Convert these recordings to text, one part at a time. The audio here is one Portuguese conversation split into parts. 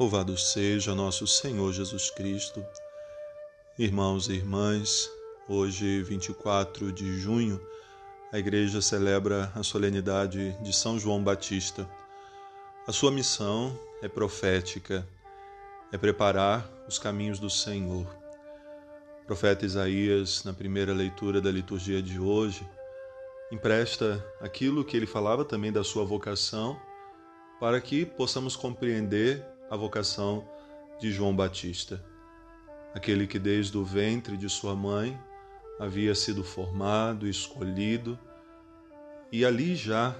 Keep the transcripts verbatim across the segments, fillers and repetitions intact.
Louvado seja nosso Senhor Jesus Cristo. Irmãos e irmãs, hoje, vinte e quatro de junho, a Igreja celebra a solenidade de São João Batista. A sua missão é profética, é preparar os caminhos do Senhor. O profeta Isaías, na primeira leitura da liturgia de hoje, empresta aquilo que ele falava também da sua vocação, para que possamos compreender a vocação de João Batista, aquele que desde o ventre de sua mãe havia sido formado, escolhido, e ali já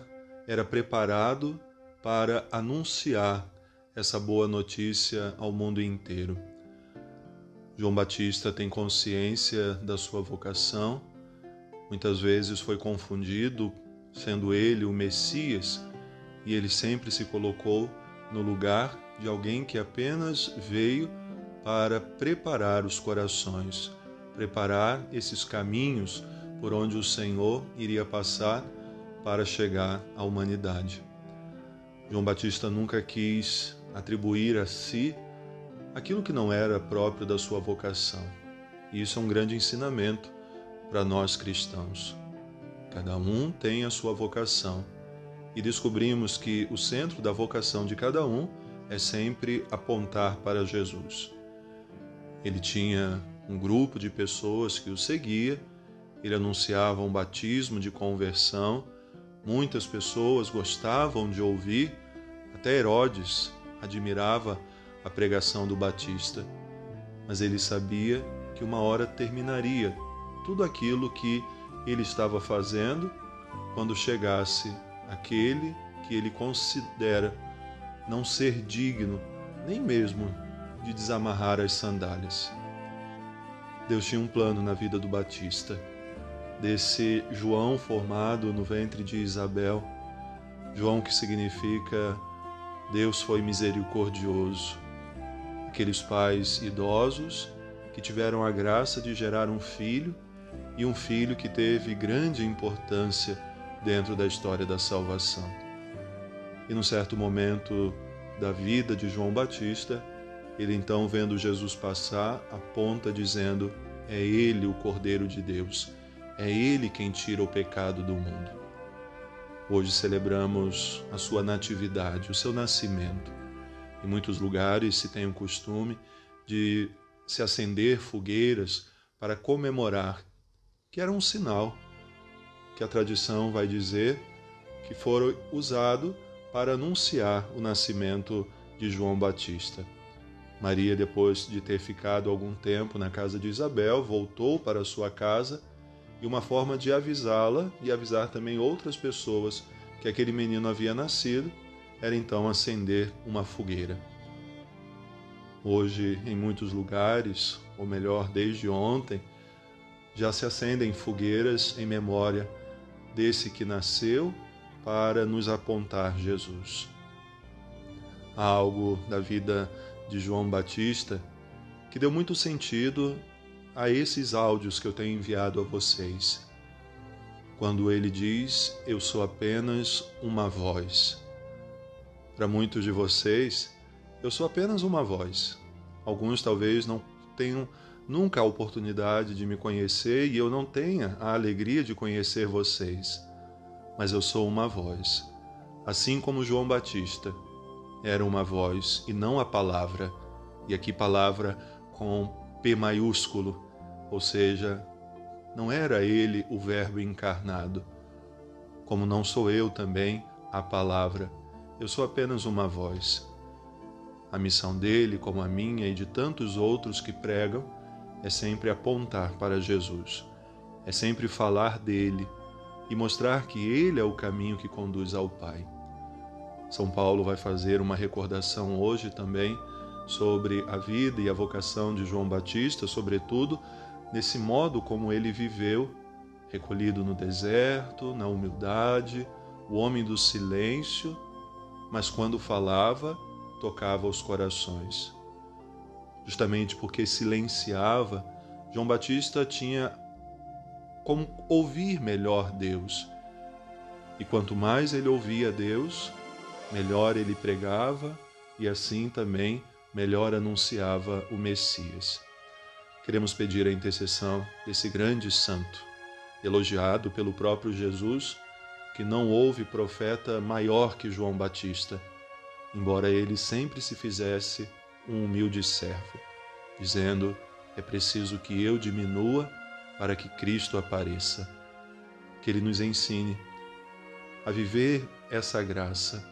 era preparado para anunciar essa boa notícia ao mundo inteiro. João Batista tem consciência da sua vocação. Muitas vezes foi confundido, sendo ele o Messias, e ele sempre se colocou no lugar de alguém que apenas veio para preparar os corações, preparar esses caminhos por onde o Senhor iria passar para chegar à humanidade. João Batista nunca quis atribuir a si aquilo que não era próprio da sua vocação. E isso é um grande ensinamento para nós cristãos. Cada um tem a sua vocação e descobrimos que o centro da vocação de cada um é sempre apontar para Jesus. Ele tinha um grupo de pessoas que o seguia, ele anunciava um batismo de conversão, muitas pessoas gostavam de ouvir, até Herodes admirava a pregação do Batista, mas ele sabia que uma hora terminaria tudo aquilo que ele estava fazendo quando chegasse aquele que ele considera não ser digno, nem mesmo de desamarrar as sandálias. Deus tinha um plano na vida do Batista, desse João formado no ventre de Isabel, João que significa Deus foi misericordioso, aqueles pais idosos que tiveram a graça de gerar um filho, e um filho que teve grande importância dentro da história da salvação. E num certo momento da vida de João Batista, ele então, vendo Jesus passar, aponta dizendo: é ele o Cordeiro de Deus, é ele quem tira o pecado do mundo. Hoje celebramos a sua natividade, o seu nascimento. Em muitos lugares se tem o costume de se acender fogueiras para comemorar, que era um sinal que a tradição vai dizer que foi usado para anunciar o nascimento de João Batista. Maria, depois de ter ficado algum tempo na casa de Isabel, voltou para sua casa, e uma forma de avisá-la e avisar também outras pessoas que aquele menino havia nascido era então acender uma fogueira. Hoje, em muitos lugares, ou melhor, desde ontem, já se acendem fogueiras em memória desse que nasceu para nos apontar Jesus. Há algo da vida de João Batista que deu muito sentido a esses áudios que eu tenho enviado a vocês. Quando ele diz: eu sou apenas uma voz. Para muitos de vocês, eu sou apenas uma voz. Alguns talvez não tenham nunca a oportunidade de me conhecer e eu não tenha a alegria de conhecer vocês. Mas eu sou uma voz, assim como João Batista era uma voz e não a palavra, e aqui palavra com P maiúsculo, ou seja, não era ele o Verbo encarnado, como não sou eu também a palavra, eu sou apenas uma voz. A missão dele, como a minha e de tantos outros que pregam, é sempre apontar para Jesus, é sempre falar dele, e mostrar que ele é o caminho que conduz ao Pai. São Paulo vai fazer uma recordação hoje também sobre a vida e a vocação de João Batista, sobretudo nesse modo como ele viveu, recolhido no deserto, na humildade, o homem do silêncio, mas quando falava, tocava os corações. Justamente porque silenciava, João Batista tinha como ouvir melhor Deus. E quanto mais ele ouvia Deus, melhor ele pregava, e assim também melhor anunciava o Messias. Queremos pedir a intercessão desse grande santo, elogiado pelo próprio Jesus, que não houve profeta maior que João Batista, embora ele sempre se fizesse um humilde servo, dizendo: é preciso que eu diminua para que Cristo apareça. Que ele nos ensine a viver essa graça.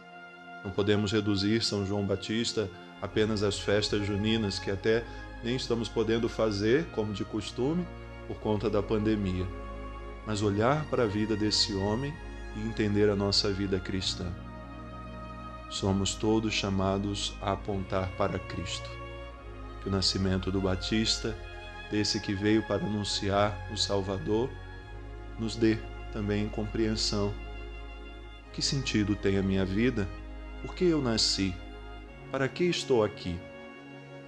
Não podemos reduzir São João Batista apenas às festas juninas, que até nem estamos podendo fazer, como de costume, por conta da pandemia. Mas olhar para a vida desse homem e entender a nossa vida cristã. Somos todos chamados a apontar para Cristo. Que o nascimento do Batista, desse que veio para anunciar o Salvador, nos dê também compreensão. Que sentido tem a minha vida? Por que eu nasci? Para que estou aqui?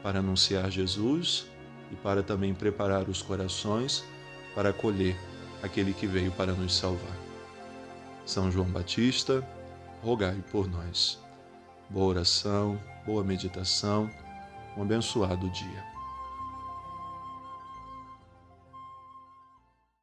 Para anunciar Jesus e para também preparar os corações para acolher aquele que veio para nos salvar. São João Batista, rogai por nós. Boa oração, boa meditação, um abençoado dia.